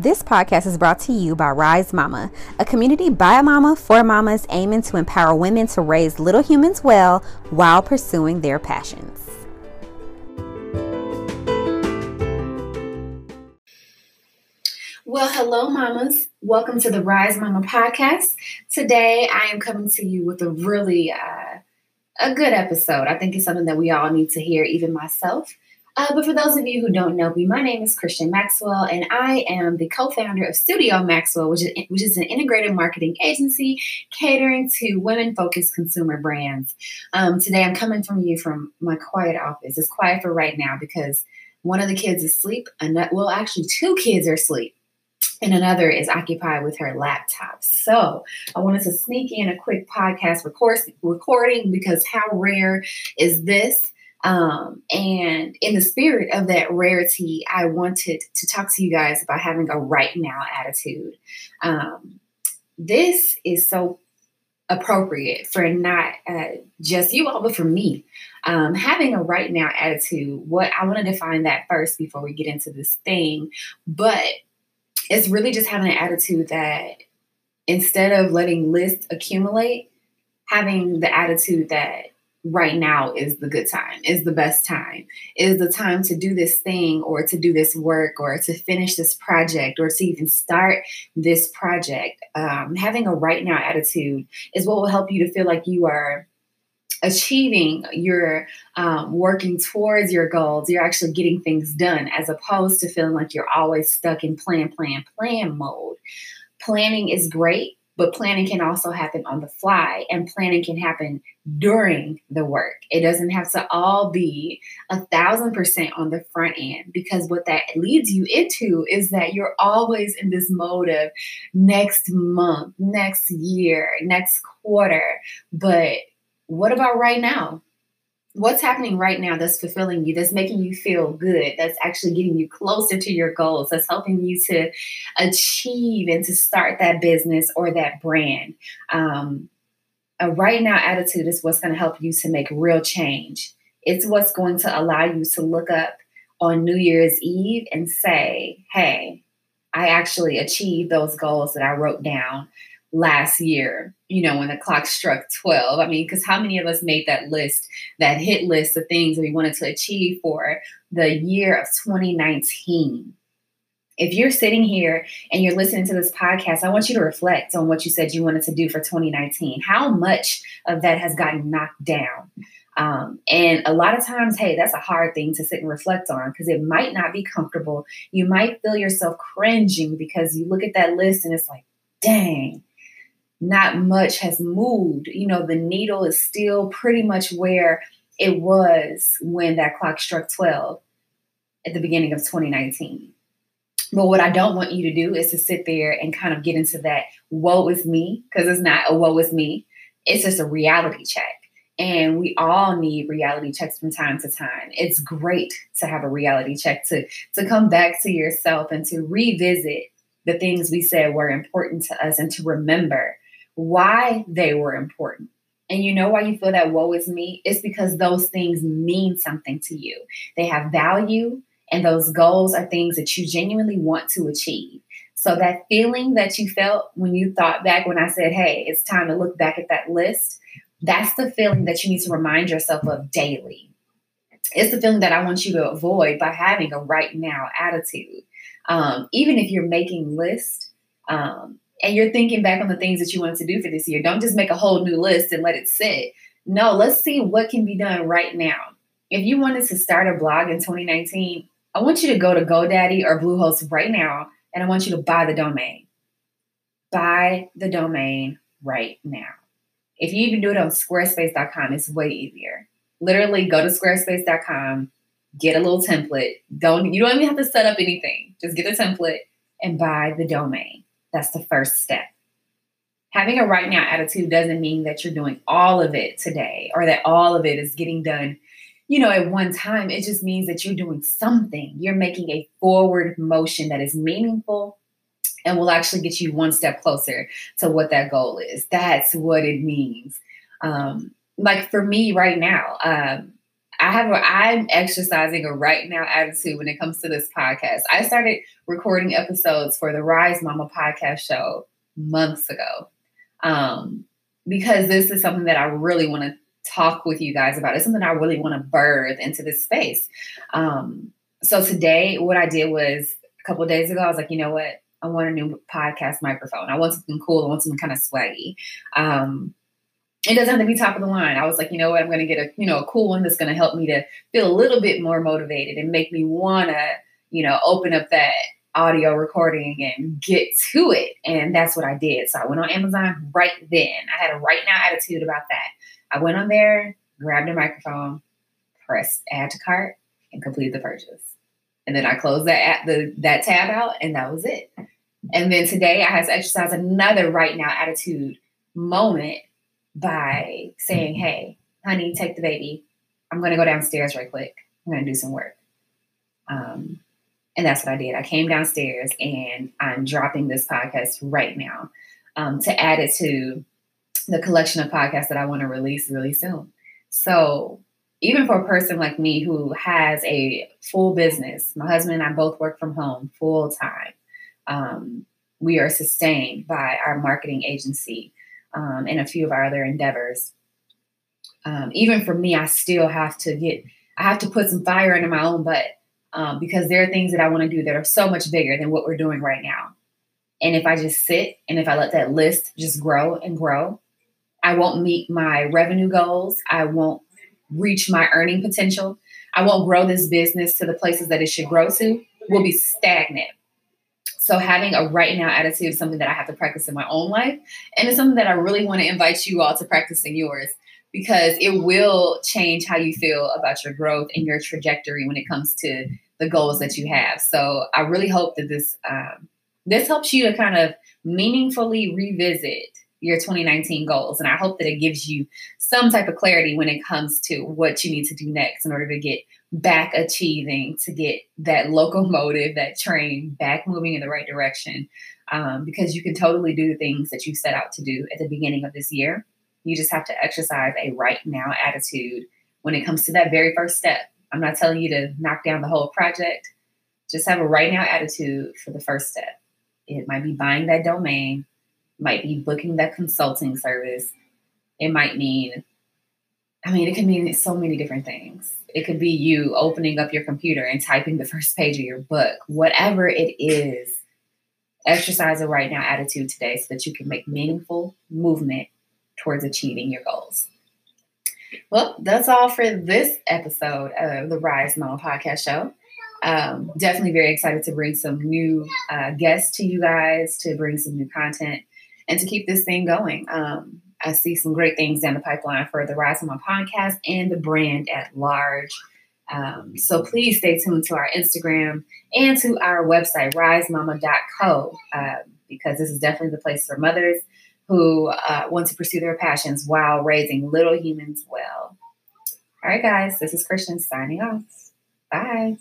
This podcast is brought to you by Rise Mama, a community by a mama for mamas aiming to empower women to raise little humans well while pursuing their passions. Well, hello, mamas. Welcome to the Rise Mama podcast. Today, I am coming to you with a really good episode. I think it's something that we all need to hear, even myself. But for those of you who don't know me, my name is Christian Maxwell, and I am the co-founder of Studio Maxwell, which is an integrated marketing agency catering to women-focused consumer brands. Today, I'm coming from you from my quiet office. It's quiet for right now because one of the kids is asleep. Well, actually, two kids are asleep, and another is occupied with her laptop. So I wanted to sneak in a quick podcast recording because how rare is this? And in the spirit of that rarity, I wanted to talk to you guys about having a right now attitude. This is so appropriate for not just you all, but for me. Having a right now attitude, what I want to define that first before we get into this thing, but it's really just having an attitude that instead of letting lists accumulate, having the attitude that right now is the good time, is the best time, is the time to do this thing or to do this work or to finish this project or to even start this project. Having a right now attitude is what will help you to feel like you are achieving, you're working towards your goals, you're actually getting things done as opposed to feeling like you're always stuck in plan mode. Planning is great, but planning can also happen on the fly, and planning can happen during the work. It doesn't have to all be 1,000% on the front end, because what that leads you into is that you're always in this mode of next month, next year, next quarter. But what about right now? What's happening right now that's fulfilling you, that's making you feel good, that's actually getting you closer to your goals, that's helping you to achieve and to start that business or that brand? A right now attitude is what's going to help you to make real change. It's what's going to allow you to look up on New Year's Eve and say, hey, I actually achieved those goals that I wrote down last year, you know, when the clock struck 12. I mean, because how many of us made that list, that hit list of things that we wanted to achieve for the year of 2019? If you're sitting here and you're listening to this podcast, I want you to reflect on what you said you wanted to do for 2019. How much of that has gotten knocked down? And a lot of times, hey, that's a hard thing to sit and reflect on because it might not be comfortable. You might feel yourself cringing because you look at that list and it's like, dang, not much has moved. You know, the needle is still pretty much where it was when that clock struck 12 at the beginning of 2019. But what I don't want you to do is to sit there and kind of get into that woe is me, because it's not a woe is me. It's just a reality check. And we all need reality checks from time to time. It's great to have a reality check, to come back to yourself and to revisit the things we said were important to us and to remember why they were important. And you know why you feel that woe is me? It's because those things mean something to you. They have value, and those goals are things that you genuinely want to achieve. So that feeling that you felt when you thought back when I said, hey, it's time to look back at that list, that's the feeling that you need to remind yourself of daily. It's the feeling that I want you to avoid by having a right now attitude. Even if you're making lists, and you're thinking back on the things that you wanted to do for this year, don't just make a whole new list and let it sit. No, let's see what can be done right now. If you wanted to start a blog in 2019, I want you to go to GoDaddy or Bluehost right now, and I want you to buy the domain. Buy the domain right now. If you even do it on Squarespace.com, it's way easier. Literally go to Squarespace.com, get a little template. You don't even have to set up anything. Just get a template and buy the domain. That's the first step. Having a right now attitude doesn't mean that you're doing all of it today or that all of it is getting done, you know, at one time. It just means that you're doing something. You're making a forward motion that is meaningful and will actually get you one step closer to what that goal is. That's what it means. Like for me right now, I'm exercising a right now attitude when it comes to this podcast. I started recording episodes for the Rise Mama podcast show months ago, because this is something that I really want to talk with you guys about. It's something I really want to birth into this space. So today, what I did was a couple of days ago, I was like, you know what? I want a new podcast microphone. I want something cool. I want something kind of swaggy. It doesn't have to be top of the line. I was like, you know what? I'm going to get a cool one that's going to help me to feel a little bit more motivated and make me want to, open up that audio recording and get to it. And that's what I did. So I went on Amazon right then. I had a right now attitude about that. I went on there, grabbed a microphone, pressed add to cart, and completed the purchase. And then I closed that tab out, and that was it. And then today I had to exercise another right now attitude moment by saying, hey, honey, take the baby. I'm going to go downstairs right quick. I'm going to do some work. And that's what I did. I came downstairs, and I'm dropping this podcast right now to add it to the collection of podcasts that I want to release really soon. So even for a person like me who has a full business, my husband and I both work from home full time. We are sustained by our marketing agency and a few of our other endeavors. Even for me, I have to put some fire into my own butt because there are things that I want to do that are so much bigger than what we're doing right now. And if I just sit and if I let that list just grow and grow, I won't meet my revenue goals. I won't reach my earning potential. I won't grow this business to the places that it should grow to. We'll be stagnant. So having a right now attitude is something that I have to practice in my own life. And it's something that I really want to invite you all to practice in yours, because it will change how you feel about your growth and your trajectory when it comes to the goals that you have. So I really hope that this helps you to kind of meaningfully revisit your 2019 goals. And I hope that it gives you some type of clarity when it comes to what you need to do next in order to get back achieving, to get that locomotive, that train back moving in the right direction. Because you can totally do the things that you set out to do at the beginning of this year. You just have to exercise a right now attitude when it comes to that very first step. I'm not telling you to knock down the whole project. Just have a right now attitude for the first step. It might be buying that domain, might be booking that consulting service. It might mean, it can mean so many different things. It could be you opening up your computer and typing the first page of your book. Whatever it is, exercise a right now attitude today so that you can make meaningful movement towards achieving your goals. Well, that's all for this episode of the Rise Mama podcast show. Definitely very excited to bring some new guests to you guys, to bring some new content, and to keep this thing going. I see some great things down the pipeline for the Rise Mama podcast and the brand at large. So please stay tuned to our Instagram and to our website, risemama.co, because this is definitely the place for mothers who want to pursue their passions while raising little humans well. All right, guys, this is Christian signing off. Bye.